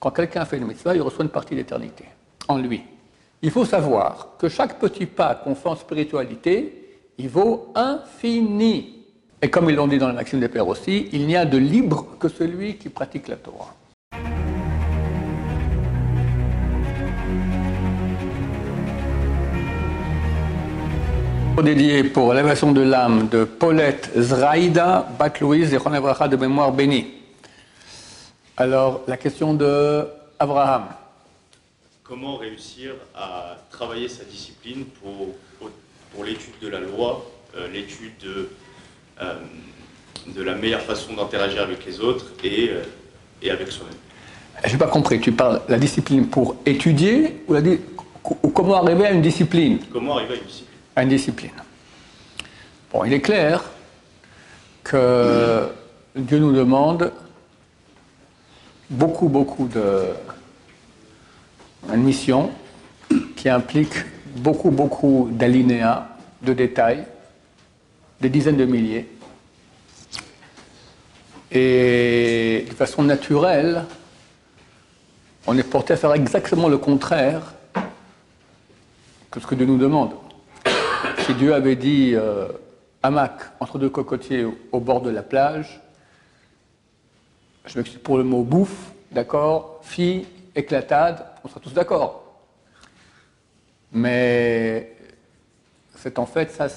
Quand quelqu'un fait une mitzvah, il reçoit une partie d'éternité en lui. Il faut savoir que chaque petit pas qu'on fait en spiritualité, il vaut infini. Et comme ils l'ont dit dans la Maxime des Pères aussi, il n'y a de libre que celui qui pratique la Torah. Dédié pour l'élévation de l'âme de Paulette Zraïda, bat Louise et Roné de mémoire bénie. Alors, la question de Abraham. Comment réussir à travailler sa discipline pour l'étude de la loi, l'étude de la meilleure façon d'interagir avec les autres et avec soi-même? Je n'ai pas compris, tu parles la discipline pour étudier ou comment arriver à une discipline? Comment arriver à une discipline? Une discipline. Bon, il est clair que Dieu nous demande beaucoup de missions qui impliquent beaucoup d'alinéas, de détails, des dizaines de milliers. Et de façon naturelle, on est porté à faire exactement le contraire que ce que Dieu nous demande. Si Dieu avait dit hamac entre deux cocotiers au bord de la plage, je m'excuse pour le mot bouffe, d'accord, fille, éclatade, on sera tous d'accord. Mais c'est en fait, ça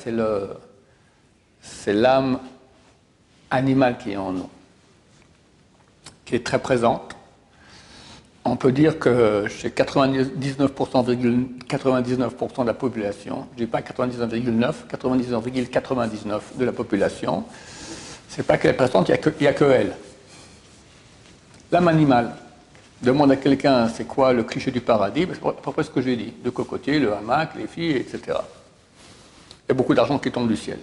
c'est l'âme animale qui est en nous, qui est très présente. On peut dire que chez 99,99% de la population, je ne dis pas 99,9, 99,99% de la population, c'est pas qu'elle est présente, il n'y a que elle. L'âme animale. Demande à quelqu'un c'est quoi le cliché du paradis, c'est à peu près ce que j'ai dit. Le cocotier, le hamac, les filles, etc. Il y a beaucoup d'argent qui tombe du ciel.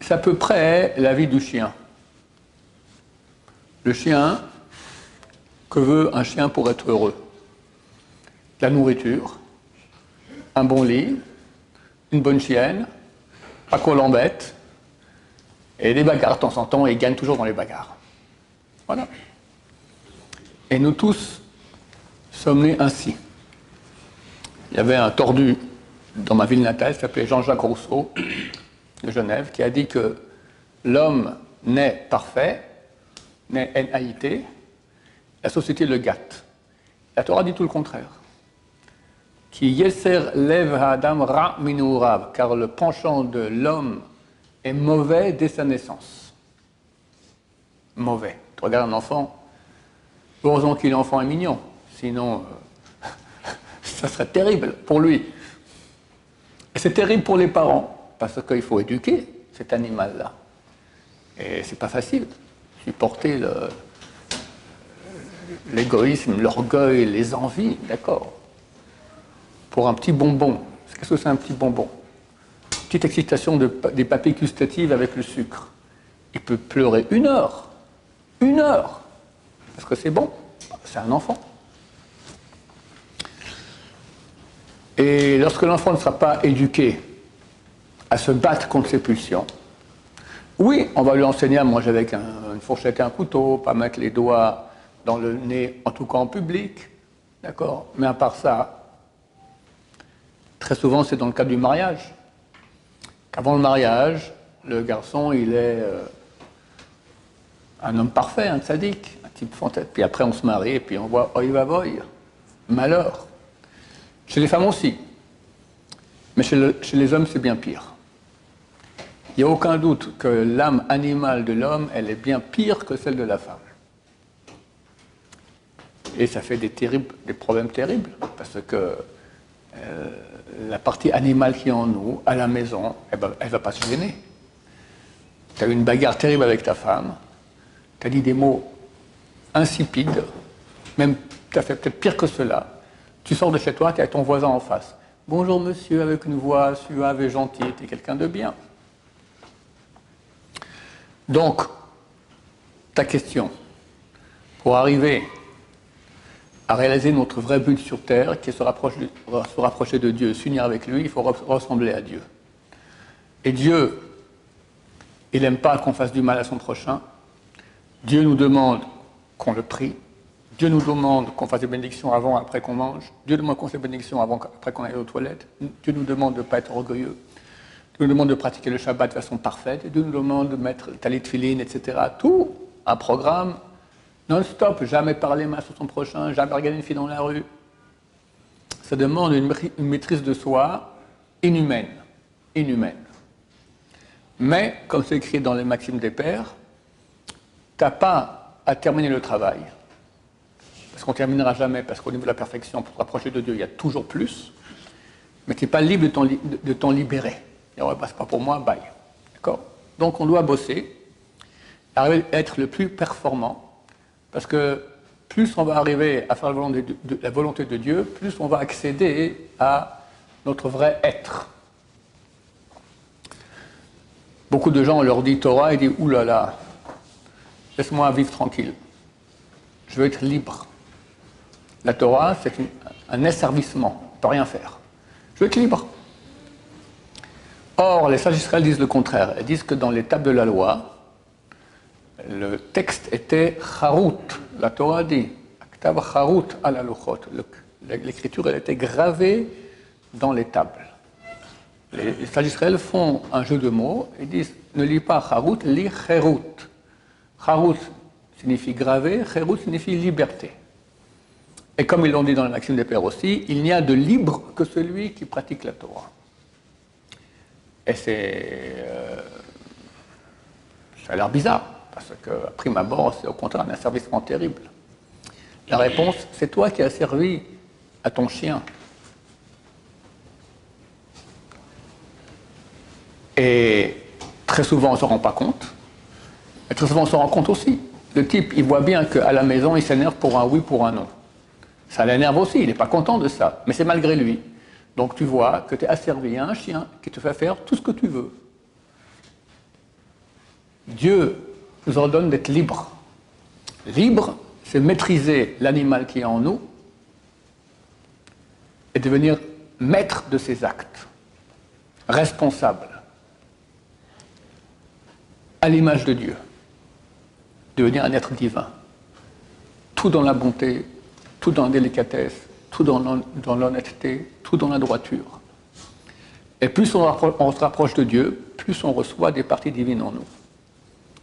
C'est à peu près la vie du chien. Le chien... Que veut un chien pour être heureux? La nourriture, un bon lit, une bonne chienne, pas qu'on l'embête, et des bagarres de temps en temps, et il gagne toujours dans les bagarres. Voilà. Et nous tous sommes nés ainsi. Il y avait un tordu dans ma ville natale, qui s'appelait Jean-Jacques Rousseau, de Genève, qui a dit que l'homme naît parfait, naît N-A-I-T, la société le gâte. La Torah dit tout le contraire. Qui yeser lev ha'adam ra minu rav, car le penchant de l'homme est mauvais dès sa naissance. Mauvais. Tu regardes un enfant, heureusement qu'il est enfant et mignon, sinon ça serait terrible pour lui. Et c'est terrible pour les parents, parce qu'il faut éduquer cet animal-là. Et c'est pas facile, supporter l'égoïsme, l'orgueil, les envies, d'accord. Pour un petit bonbon. Qu'est-ce que c'est un petit bonbon? Petite excitation des papilles gustatives avec le sucre. Il peut pleurer une heure. Une heure. Parce que c'est bon. C'est un enfant. Et lorsque l'enfant ne sera pas éduqué à se battre contre ses pulsions, oui, on va lui enseigner à manger avec une fourchette et un couteau, pas mettre les doigts... dans le nez, en tout cas en public, d'accord? Mais à part ça, très souvent c'est dans le cadre du mariage. Qu'avant le mariage, le garçon, il est un homme parfait, un tzaddik, un type fantastique. Puis après on se marie et puis on voit, oi va voy, malheur. Chez les femmes aussi, mais chez les hommes c'est bien pire. Il n'y a aucun doute que l'âme animale de l'homme, elle est bien pire que celle de la femme. Et ça fait des problèmes terribles, parce que la partie animale qui est en nous, à la maison, elle va pas se gêner. Tu as eu une bagarre terrible avec ta femme, tu as dit des mots insipides, même tu as fait peut-être pire que cela. Tu sors de chez toi, tu es à ton voisin en face. « Bonjour monsieur » avec une voix suave et gentille, tu es quelqu'un de bien. Donc, ta question, pour arriver... à réaliser notre vrai but sur Terre, qui est se rapprocher de Dieu, s'unir avec lui, il faut ressembler à Dieu. Et Dieu, il n'aime pas qu'on fasse du mal à son prochain. Dieu nous demande qu'on le prie, Dieu nous demande qu'on fasse des bénédictions avant, après qu'on mange. Dieu demande qu'on fasse des bénédictions avant, après qu'on aille aux toilettes. Dieu nous demande de ne pas être orgueilleux. Dieu nous demande de pratiquer le Shabbat de façon parfaite. Dieu nous demande de mettre talit filine, etc. Tout un programme non-stop. Jamais parler mal sur son prochain, jamais regarder une fille dans la rue. Ça demande une maîtrise de soi inhumaine. Mais, comme c'est écrit dans les Maximes des Pères, tu n'as pas à terminer le travail. Parce qu'on ne terminera jamais, parce qu'au niveau de la perfection, pour te rapprocher de Dieu, il y a toujours plus. Mais tu n'es pas libre de t'en libérer. Et on va passer pas pour moi, bye. D'accord? Donc on doit bosser, arriver à être le plus performant, parce que plus on va arriver à faire la volonté de Dieu, plus on va accéder à notre vrai être. Beaucoup de gens, on leur dit Torah, ils disent « Oulala, laisse-moi vivre tranquille, je veux être libre ». La Torah, c'est un asservissement, tu ne peux rien faire. Je veux être libre. Or, les sages d'Israël disent le contraire. Ils disent que dans les tables de la loi, le texte était « Harut ». La Torah dit « Aktav Harut al aluchot ». L'écriture, elle était gravée dans les tables. Les sages d'Israël font un jeu de mots et disent « Ne lis pas Harut, lis Herut ». Harut signifie gravé, Herut signifie liberté. Et comme ils l'ont dit dans la Maxime des Pères aussi, il n'y a de libre que celui qui pratique la Torah. Et ça a l'air bizarre, parce que, à prime abord, c'est au contraire un asservissement terrible. La réponse, c'est toi qui as servi à ton chien. Et très souvent, on ne s'en rend pas compte. Et très souvent, on s'en rend compte aussi. Le type, il voit bien qu'à la maison, il s'énerve pour un oui, pour un non. Ça l'énerve aussi, il n'est pas content de ça. Mais c'est malgré lui. Donc tu vois que tu es asservi à un chien qui te fait faire tout ce que tu veux. Dieu nous ordonne d'être libre. Libre, c'est maîtriser l'animal qui est en nous et devenir maître de ses actes, responsable, à l'image de Dieu, devenir un être divin. Tout dans la bonté, tout dans la délicatesse, tout dans l'honnêteté, tout dans la droiture. Et plus on se rapproche de Dieu, plus on reçoit des parties divines en nous.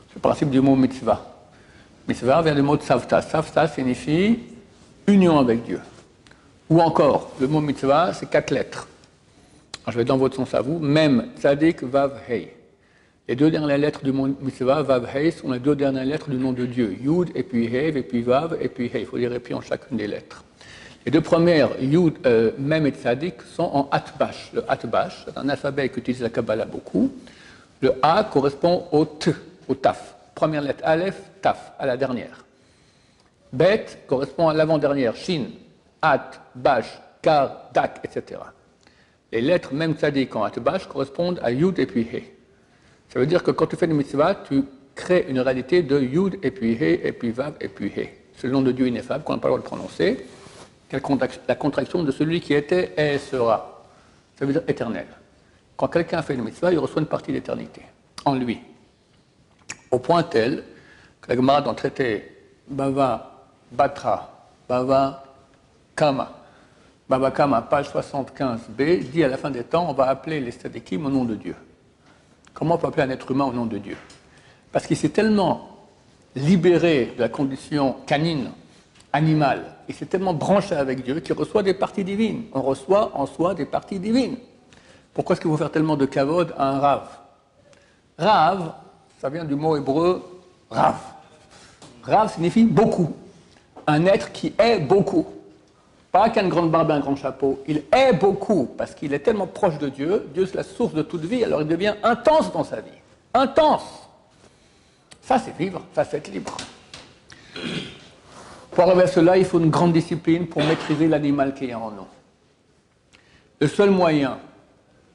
C'est le principe du mot Mitsva. Mitsva vient du mot Savta. Savta signifie union avec Dieu. Ou encore, le mot Mitsva, c'est 4 lettres. Alors, je vais dans votre sens à vous. Même, Tzadik, Vav, Hei. Les 2 dernières lettres du mot Mitsva, Vav, Hei, sont les 2 dernières lettres du nom de Dieu. Yud, et puis Hei, et puis Vav, et puis Hei. Il faut dire et puis en chacune des lettres. Les 2 premières, Yud, Mem et Tzadik, sont en Atbash. Le Atbash, c'est un alphabet qu'utilise la Kabbalah beaucoup. Le A correspond au T, au Taf. Première lettre, Aleph, Taf, à la dernière. Bet correspond à l'avant-dernière, Shin, At, Bash, Kar, Dak, etc. Les lettres, Mem, Tzadik, en Atbash, correspondent à Yud et puis He. Ça veut dire que quand tu fais une mitzvah, tu crées une réalité de Yud et puis He, et puis Vav, et puis He. C'est le nom de Dieu ineffable qu'on n'a pas le droit de prononcer. La contraction de celui qui était est sera. Ça veut dire éternel. Quand quelqu'un fait une mitzvah, il reçoit une partie d'éternité en lui. Au point tel que la Guemara dans le traité Bava Batra, Bava Kama, page 75b, dit à la fin des temps, on va appeler les Tsadikim au nom de Dieu. Comment on peut appeler un être humain au nom de Dieu? Parce qu'il s'est tellement libéré de la condition canine, animal, il s'est tellement branché avec Dieu qu'il reçoit des parties divines. On reçoit en soi des parties divines. Pourquoi est-ce qu'il faut faire tellement de kavod à un rave? Rave, ça vient du mot hébreu rav. Rav signifie beaucoup. Un être qui est beaucoup. Pas qu'une grande barbe et un grand chapeau. Il est beaucoup parce qu'il est tellement proche de Dieu. Dieu, c'est la source de toute vie. Alors il devient intense dans sa vie. Intense. Ça, c'est vivre. Ça, c'est être libre. Pour arriver à cela, il faut une grande discipline pour maîtriser l'animal qui est en nous. Le seul moyen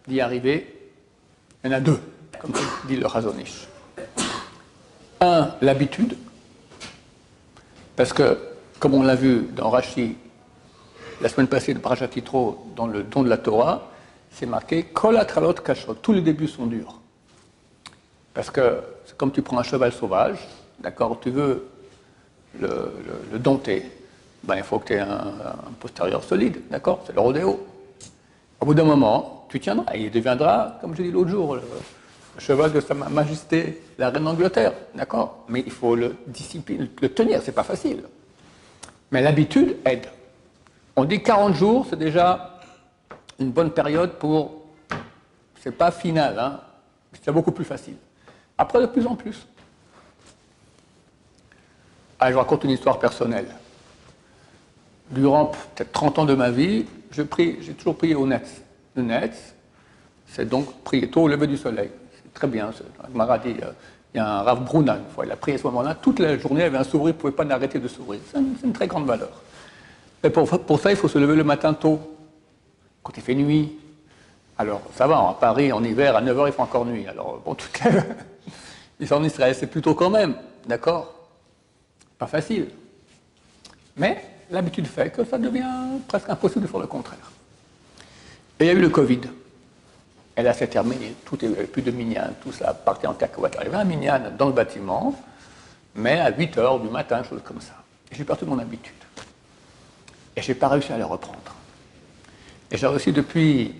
d'y arriver, il y en a 2, comme dit le Razonish. 1, l'habitude, parce que, comme on l'a vu dans Rashi, la semaine passée de Barajatitro, dans le don de la Torah, c'est marqué « Kol atralot kashot », tous les débuts sont durs. Parce que, c'est comme tu prends un cheval sauvage, d'accord, tu veux le dompter, ben, il faut que tu aies un postérieur solide, d'accord? C'est le rodéo. Au bout d'un moment, tu tiendras. Il deviendra, comme je l'ai dit l'autre jour, le cheval de Sa Majesté, la Reine d'Angleterre, d'accord? Mais il faut le discipliner, le tenir, c'est pas facile. Mais l'habitude aide. On dit 40 jours, c'est déjà une bonne période pour... C'est pas final, hein? C'est beaucoup plus facile. Après, de plus en plus. Ah, je raconte une histoire personnelle. Durant peut-être 30 ans de ma vie, j'ai toujours prié au Netz. Le Netz, c'est donc prier tôt au lever du soleil. C'est très bien. Guemara dit, il y a un Rav Bruna, une fois, il a prié à ce moment-là. Toute la journée, il avait un sourire, il ne pouvait pas arrêter de sourire. C'est une très grande valeur. Mais pour ça, il faut se lever le matin tôt, quand il fait nuit. Alors, ça va, à Paris, en hiver, à 9h, il fait encore nuit. Alors, bon, tout le monde, ils sont en Israël, c'est plutôt quand même, d'accord? Pas facile. Mais l'habitude fait que ça devient presque impossible de faire le contraire. Et il y a eu le Covid. Et là, c'est terminé. Tout est plus de minyan, tout ça partait en cacahuète. Il y avait un minyan dans le bâtiment, mais à 8h du matin, chose comme ça. J'ai perdu mon habitude. Et je n'ai pas réussi à le reprendre. Et j'ai réussi depuis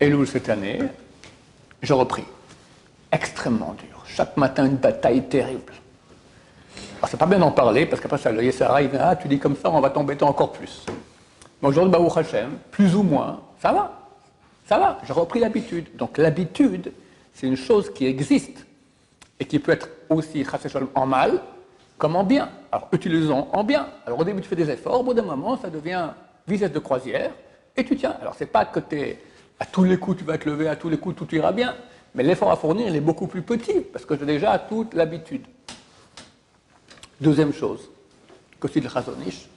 Elul cette année, j'ai repris. Extrêmement dur. Chaque matin, une bataille terrible. Alors, c'est pas bien d'en parler, parce qu'après, ça le Sarah, il dit, ah, tu dis comme ça, on va t'embêter encore plus. Mais aujourd'hui, Baroukh Hashem, plus ou moins, ça va. Ça va, j'ai repris l'habitude. Donc, l'habitude, c'est une chose qui existe et qui peut être aussi en mal comme en bien. Alors, utilisons en bien. Alors, au début, tu fais des efforts, au bout d'un moment, ça devient vitesse de croisière et tu tiens. Alors, c'est pas que t'es à tous les coups, tu vas te lever, à tous les coups, tout ira bien. Mais l'effort à fournir, il est beaucoup plus petit parce que j'ai déjà toute l'habitude. Deuxième chose, que c'est le Razonish,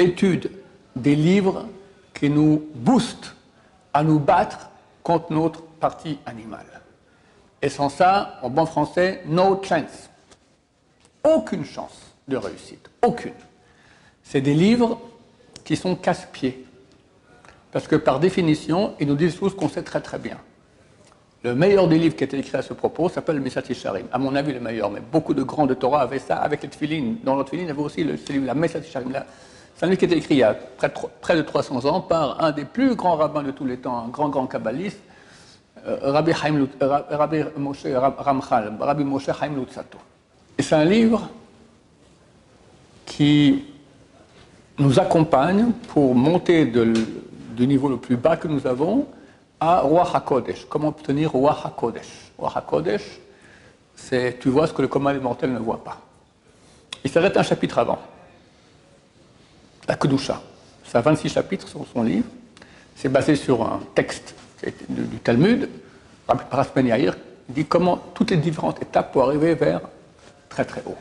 étude des livres qui nous boostent à nous battre contre notre partie animale. Et sans ça, en bon français, no chance. Aucune chance de réussite, aucune. C'est des livres qui sont casse-pieds. Parce que par définition, ils nous disent tout ce qu'on sait très très bien. Le meilleur des livres qui a été écrit à ce propos s'appelle Mesilat Yesharim. À mon avis, le meilleur, mais beaucoup de grands de Torah avaient ça avec les tefilines. Dans notre tefilines, il y avait aussi celui de la Mesilat Yesharim. C'est un livre qui a été écrit il y a près de 300 ans par un des plus grands rabbins de tous les temps, un grand kabbaliste, Rabbi Moshe Chaim Lutzato. Et c'est un livre qui nous accompagne pour monter du niveau le plus bas que nous avons à Roua'h Hakodesh. Comment obtenir Roua'h Hakodesh? Roua'h Hakodesh, c'est tu vois ce que le commun des mortels ne voit pas. Il s'arrête un chapitre avant. La Kedusha. Ça a 26 chapitres sur son livre. C'est basé sur un texte du Talmud. Rabbi Paras Ben Yair dit comment toutes les différentes étapes pour arriver vers très très haut.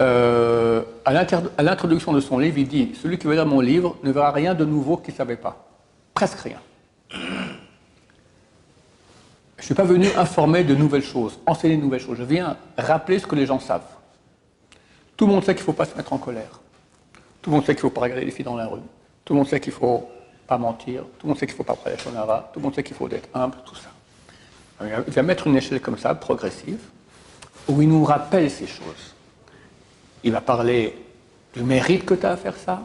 À l'introduction de son livre, il dit « Celui qui veut lire mon livre ne verra rien de nouveau qu'il ne savait pas. » Presque rien. Je ne suis pas venu informer de nouvelles choses, enseigner de nouvelles choses. Je viens rappeler ce que les gens savent. Tout le monde sait qu'il ne faut pas se mettre en colère. Tout le monde sait qu'il ne faut pas regarder les filles dans la rue. Tout le monde sait qu'il ne faut pas mentir. Tout le monde sait qu'il ne faut pas parler à Chonara. Tout le monde sait qu'il faut être humble, tout ça. Il va mettre une échelle comme ça, progressive, où il nous rappelle ces choses. Il va parler du mérite que tu as à faire ça.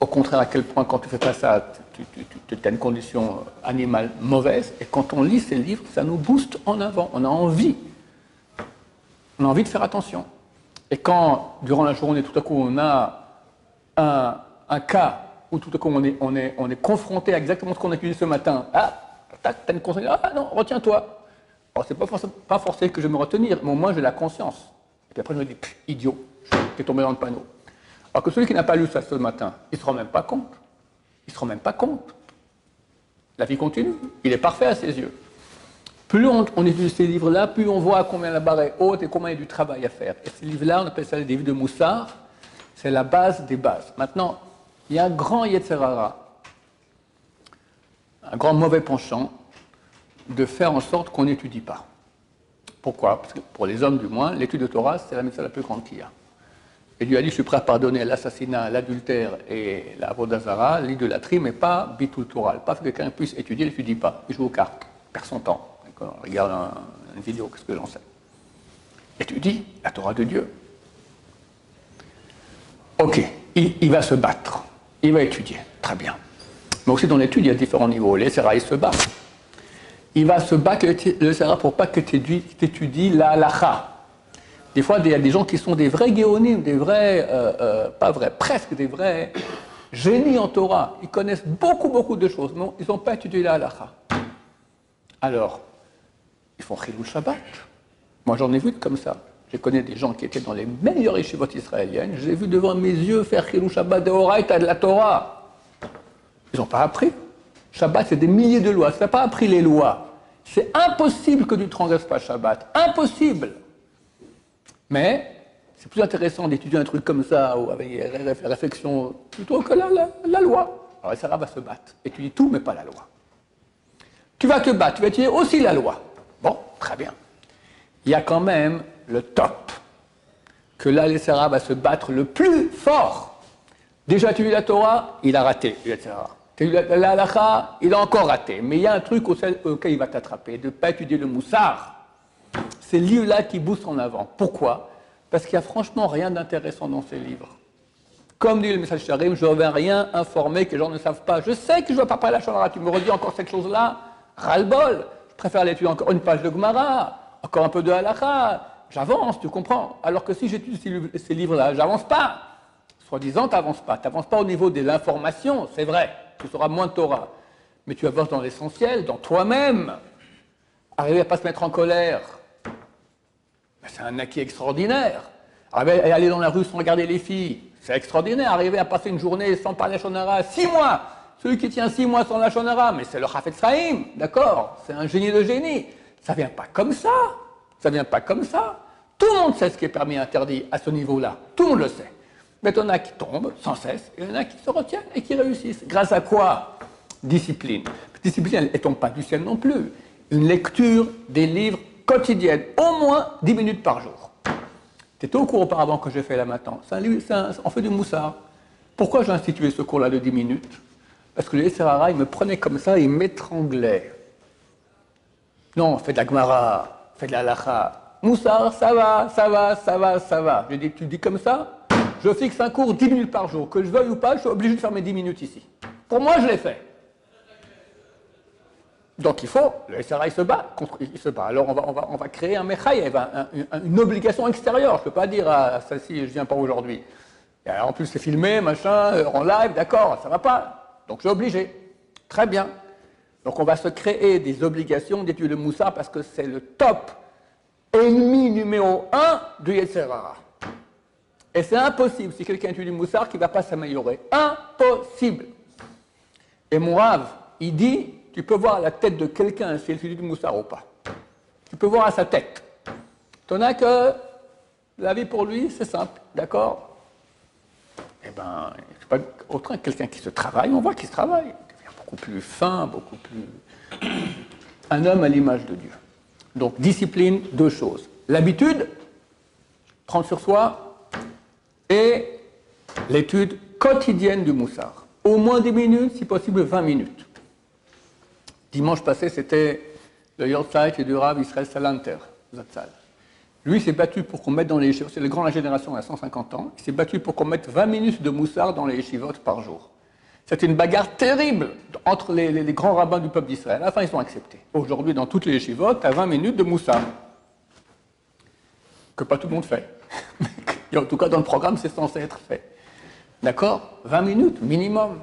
Au contraire, à quel point, quand tu ne fais pas ça, tu as une condition animale mauvaise. Et quand on lit ces livres, ça nous booste en avant. On a envie. On a envie de faire attention. Et quand, durant la journée, tout à coup, on a un cas où tout à coup, on est confronté à exactement ce qu'on a étudié ce matin. Ah, t'as une conscience. Ah non, retiens-toi. Alors, c'est pas forcément que je vais me retenir, mais au moins, j'ai la conscience. Et puis après, je me dis, idiot, je suis tombé dans le panneau. Alors que celui qui n'a pas lu ça ce matin, il ne se rend même pas compte. Il ne se rend même pas compte. La vie continue. Il est parfait à ses yeux. Plus on étudie ces livres-là, plus on voit combien la barre est haute et combien il y a du travail à faire. Et ces livres-là, on appelle ça les livres de moussard. C'est la base des bases. Maintenant, il y a un grand Yetzerara, un grand mauvais penchant de faire en sorte qu'on n'étudie pas. Pourquoi? Parce que pour les hommes, du moins, l'étude de Torah, c'est la mitzvah la plus grande qu'il y a. Et lui a dit, je suis prêt à pardonner l'assassinat, l'adultère et la vodazara, l'idolâtrie, mais pas bitul Torah. Pas que quelqu'un puisse étudier, il n'étudie pas. Il joue aux cartes, perd son temps. On regarde une vidéo, qu'est-ce que j'en sais? Étudie la Torah de Dieu. Ok, il va se battre, il va étudier, très bien. Mais aussi dans l'étude, il y a différents niveaux. Les Sera, il se bat. Il va se battre, le Sera, pour pas que tu étudies la halakha. Des fois, il y a des gens qui sont des vrais guéonim, des vrais, pas vrais, presque des vrais génies en Torah. Ils connaissent beaucoup de choses, mais ils n'ont pas étudié la halakha. Alors, ils font Khilou Shabbat. Moi, j'en ai vu comme ça. Je connais des gens qui étaient dans les meilleures échivotes israéliennes. J'ai vu devant mes yeux faire Khilou Shabbat de Horaïta de la Torah. Ils n'ont pas appris. Shabbat, c'est des milliers de lois. Si tu n'as pas appris les lois, c'est impossible que tu ne transgresses pas Shabbat. Impossible. Mais c'est plus intéressant d'étudier un truc comme ça, ou avec réflexion, plutôt que la loi. Alors, Sarah va se battre. Et tu dis tout, mais pas la loi. Tu vas te battre, tu vas étudier aussi la loi. Bon, très bien. Il y a quand même le top. Que là, les Sarah va se battre le plus fort. Déjà, tu lis la Torah, il a raté, etc. Tu lis la halakha, il a encore raté. Mais il y a un truc auquel il va t'attraper, de ne pas étudier le moussard. C'est le livre-là qui booste en avant. Pourquoi? Parce qu'il n'y a franchement rien d'intéressant dans ces livres. Comme dit le Mesilat Yesharim, je ne vais rien informer que les gens ne savent pas. Je sais que je ne vais pas parler à la Chonara. Tu me redis encore cette chose-là, ras-le-bol. Je préfère aller étudier encore une page de Guemara, encore un peu de halakha. J'avance, tu comprends? Alors que si j'étudie ces livres-là, j'avance pas. Soi-disant, tu n'avances pas. Tu n'avances pas au niveau de l'information, c'est vrai. Tu sauras moins de Torah. Mais tu avances dans l'essentiel, dans toi-même. Arriver à ne pas se mettre en colère. C'est un acquis extraordinaire. Arriver à aller dans la rue sans regarder les filles, c'est extraordinaire. Arriver à passer une journée sans parler à Chonara, 6 mois. Celui qui tient 6 mois sans la Chonara, mais c'est le Chafetz Chaim, d'accord? C'est un génie de génie. Ça vient pas comme ça. Ça vient pas comme ça. Tout le monde sait ce qui est permis et interdit à ce niveau-là. Tout le monde le sait. Mais il y en a qui tombent sans cesse, et il y en a qui se retiennent et qui réussissent. Grâce à quoi? Discipline. Discipline, elle ne tombe pas du ciel non plus. Une lecture des livres quotidienne, au moins 10 minutes par jour. Tu étais au cours auparavant que j'ai fait là maintenant. On fait du moussard. Pourquoi j'ai institué ce cours-là de 10 minutes? Parce que le Yetzirara, il me prenait comme ça, il m'étranglait. Non, fais de la Guemara, fais de la halakha. Moussard, ça va. Je dis, tu dis comme ça, je fixe un cours 10 minutes par jour. Que je veuille ou pas, je suis obligé de faire mes 10 minutes ici. Pour moi, je l'ai fait. Donc le Seraï se bat, Alors on va créer un mechaïev, une obligation extérieure. Je ne peux pas dire à ça si je ne viens pas aujourd'hui. En plus c'est filmé, machin, en live, d'accord, ça ne va pas. Donc je suis obligé. Très bien. Donc on va se créer des obligations d'étudier le moussard parce que c'est le top ennemi numéro 1 du Yetzirara. Et c'est impossible, si quelqu'un étudie le moussard, qu'il ne va pas s'améliorer. Impossible. Et mon rave, il dit... Tu peux voir la tête de quelqu'un s'il étudie du moussard ou pas. Tu peux voir à sa tête. T'en as que la vie pour lui, c'est simple, d'accord? Eh bien, au train, quelqu'un qui se travaille, on voit qu'il se travaille. Il devient beaucoup plus fin, beaucoup plus... Un homme à l'image de Dieu. Donc, discipline, 2 choses. L'habitude, prendre sur soi, et l'étude quotidienne du moussard. Au moins 10 minutes, si possible 20 minutes. Dimanche passé, c'était le Yortzeit et du Rav Israël Salanter, Zatzal. Lui s'est battu pour qu'on mette dans les yeshivotes, c'est le grand de la génération à 150 ans, il s'est battu pour qu'on mette 20 minutes de moussard dans les yeshivotes par jour. C'était une bagarre terrible entre les grands rabbins du peuple d'Israël. À la fin, ils sont acceptés. Aujourd'hui, dans toutes les yeshivotes, tu as 20 minutes de moussard. Que pas tout le monde fait. Et en tout cas, dans le programme, c'est censé être fait. D'accord? 20 minutes, minimum.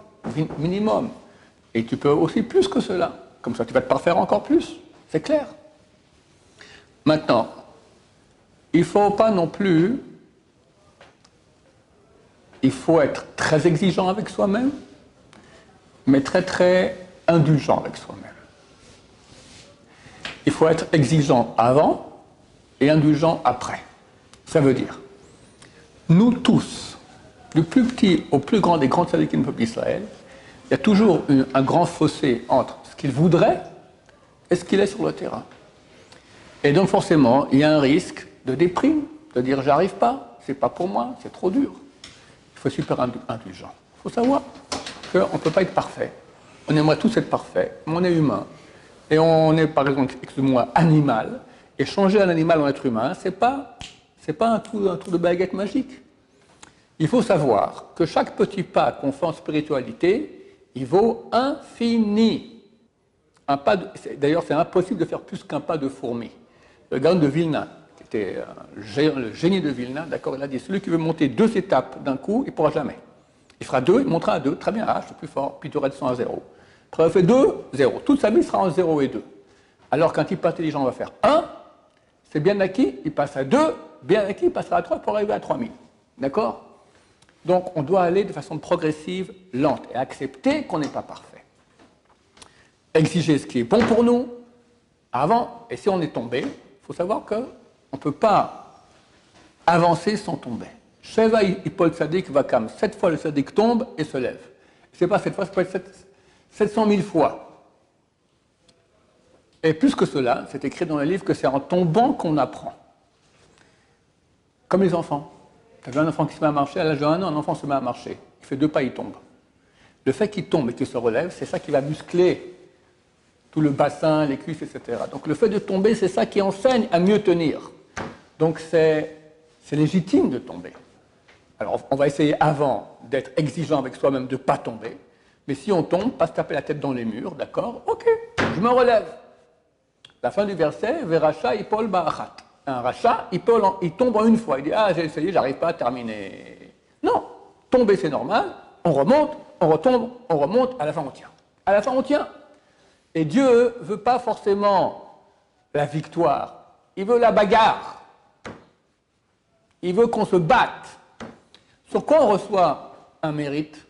Minimum. Et tu peux aussi plus que cela. Comme ça, tu vas te parfaire encore plus. C'est clair. Maintenant, il ne faut pas non plus... Il faut être très exigeant avec soi-même, mais très indulgent avec soi-même. Il faut être exigeant avant et indulgent après. Ça veut dire, nous tous, du plus petit au plus grand des grands Tsadikim du peuple d'Israël, il y a toujours un grand fossé entre... qu'il voudrait et ce qu'il est sur le terrain. Et donc forcément, il y a un risque de déprime, de dire j'arrive pas, c'est pas pour moi, c'est trop dur. Il faut être super indulgent. Il faut savoir qu'on ne peut pas être parfait. On aimerait tous être parfait, mais on est humain. Et on est par exemple, excuse-moi, animal. Et changer un animal en être humain, c'est pas un trou de baguette magique. Il faut savoir que chaque petit pas qu'on fait en spiritualité, il vaut infini. D'ailleurs, c'est impossible de faire plus qu'un pas de fourmi. Le Gaon de Vilna, qui était le génie de Vilna, d'accord, il a dit, celui qui veut monter 2 étapes d'un coup, il ne pourra jamais. Il fera 2, il montera à 2, très bien, ah, je suis plus fort, puis tu auras 100 à 0. Après, il fait 2, 0. Toute sa vie sera en 0 et 2. Alors qu'un type intelligent va faire 1, c'est bien acquis, il passe à 2, bien acquis, il passera à 3 pour arriver à 3000. D'accord? Donc, on doit aller de façon progressive, lente, et accepter qu'on n'est pas parfait. Exiger ce qui est bon pour nous, avant, et si on est tombé, il faut savoir qu'on ne peut pas avancer sans tomber. Sheva Paul Tzadik va comme 7 fois le Tzadik tombe et se lève. Je ne sais pas 7 fois, ça peut être 700 000 fois. Et plus que cela, c'est écrit dans le livre que c'est en tombant qu'on apprend. Comme les enfants. Tu as vu un enfant qui se met à marcher, à l'âge de 1 an, un enfant se met à marcher. Il fait 2 pas, il tombe. Le fait qu'il tombe et qu'il se relève, c'est ça qui va muscler tout le bassin, les cuisses, etc. Donc le fait de tomber, c'est ça qui enseigne à mieux tenir. Donc c'est légitime de tomber. Alors on va essayer avant d'être exigeant avec soi-même, de ne pas tomber. Mais si on tombe, pas se taper la tête dans les murs, d'accord? Ok, je me relève. La fin du verset, Veracha Ipol Ba'achat. Un rachat, il tombe en 1 fois. Il dit, ah, j'ai essayé, j'arrive pas à terminer. Non, tomber c'est normal, on remonte, on retombe, on remonte, à la fin on tient. À la fin on tient. Et Dieu ne veut pas forcément la victoire, il veut la bagarre. Il veut qu'on se batte. Sur quoi on reçoit un mérite?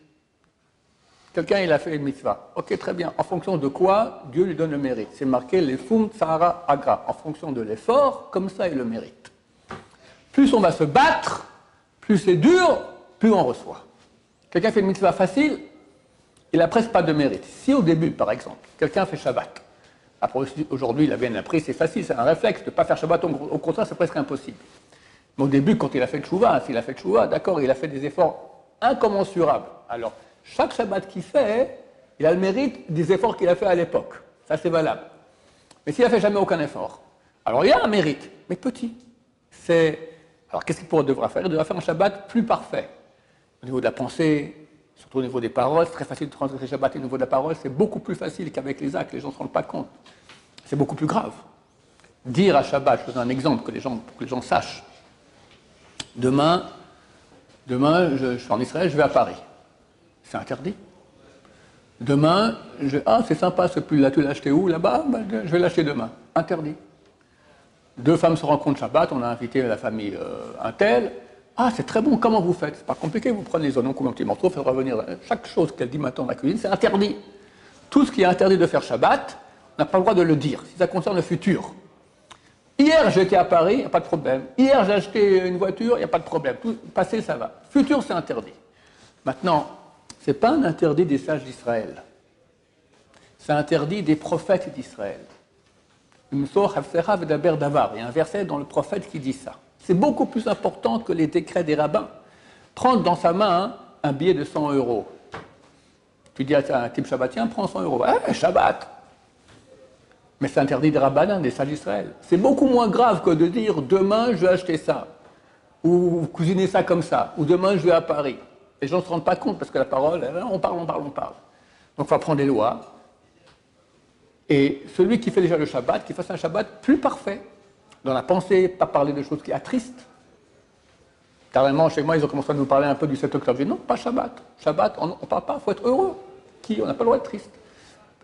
Quelqu'un, il a fait une mitzvah. Ok, très bien. En fonction de quoi Dieu lui donne le mérite? C'est marqué les Fum Tsara Agra. En fonction de l'effort, comme ça, il le mérite. Plus on va se battre, plus c'est dur, plus on reçoit. Quelqu'un fait une mitzvah facile, il n'a presque pas de mérite. Si au début, par exemple, quelqu'un fait Shabbat. Après, aujourd'hui, il a bien appris, c'est facile, c'est un réflexe de ne pas faire Shabbat. Au contraire, c'est presque impossible. Mais au début, quand il a fait le Shuvah, s'il a fait le Shuvah, d'accord, il a fait des efforts incommensurables. Alors, chaque Shabbat qu'il fait, il a le mérite des efforts qu'il a fait à l'époque. Ça, c'est valable. Mais s'il n'a fait jamais aucun effort, alors il y a un mérite, mais petit. Alors, qu'est-ce qu'il devra faire? Il devra faire un Shabbat plus parfait. Au niveau de la pensée, surtout au niveau des paroles, c'est très facile de transgresser Shabbat. Au niveau de la parole, c'est beaucoup plus facile qu'avec les actes, les gens ne se rendent pas compte. C'est beaucoup plus grave. Dire à Shabbat, je vous donne un exemple pour que les gens sachent. Demain, je suis en Israël, je vais à Paris. C'est interdit. Demain, ah, c'est sympa ce pull-là, tu l'as acheté où, là-bas? Ben, je vais l'acheter demain. Interdit. 2 femmes se rencontrent Shabbat, on a invité la famille un tel. Ah, c'est très bon, comment vous faites? C'est pas compliqué, vous prenez les oignons, coupez un petit morceau, faites revenir. Chaque chose qu'elle dit maintenant dans la cuisine, c'est interdit. Tout ce qui est interdit de faire Shabbat, on n'a pas le droit de le dire, si ça concerne le futur. Hier, j'étais à Paris, il n'y a pas de problème. Hier, j'ai acheté une voiture, il n'y a pas de problème. Tout passé, ça va. Futur, c'est interdit. Maintenant, ce n'est pas un interdit des sages d'Israël. C'est interdit des prophètes d'Israël. Il y a un verset dans le prophète qui dit ça. C'est beaucoup plus important que les décrets des rabbins. Prendre dans sa main un billet de 100 €. Tu dis à un type shabbatien, prends 100 €. Ah, Shabbat! Mais c'est interdit des rabbins, des sages d'Israël. C'est beaucoup moins grave que de dire, demain je vais acheter ça. Ou cuisiner ça comme ça. Ou demain je vais à Paris. Les gens ne se rendent pas compte parce que la parole, on parle. Donc il faut apprendre les lois. Et celui qui fait déjà le Shabbat, qu'il fasse un Shabbat plus parfait. Dans la pensée, pas parler de choses qui attristent. Carrément, chez moi, ils ont commencé à nous parler un peu du 7 octobre. J'ai dit non, pas Shabbat. Shabbat, on ne parle pas, il faut être heureux. On n'a pas le droit d'être triste.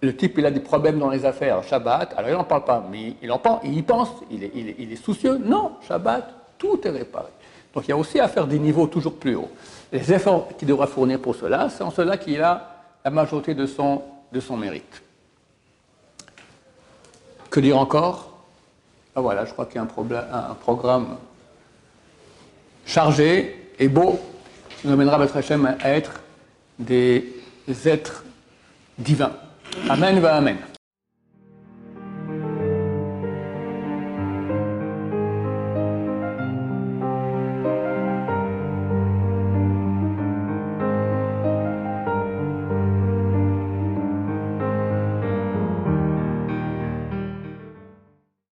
Le type, il a des problèmes dans les affaires. Shabbat, alors il n'en parle pas, mais il en pense, il y pense, il est soucieux. Non, Shabbat, tout est réparé. Donc il y a aussi à faire des niveaux toujours plus hauts. Les efforts qu'il devra fournir pour cela, c'est en cela qu'il a la majorité de son mérite. Que dire encore? Ah voilà, je crois qu'il y a un programme chargé et beau qui nous amènera Baroukh Hashem à être des êtres divins. Amen va amen.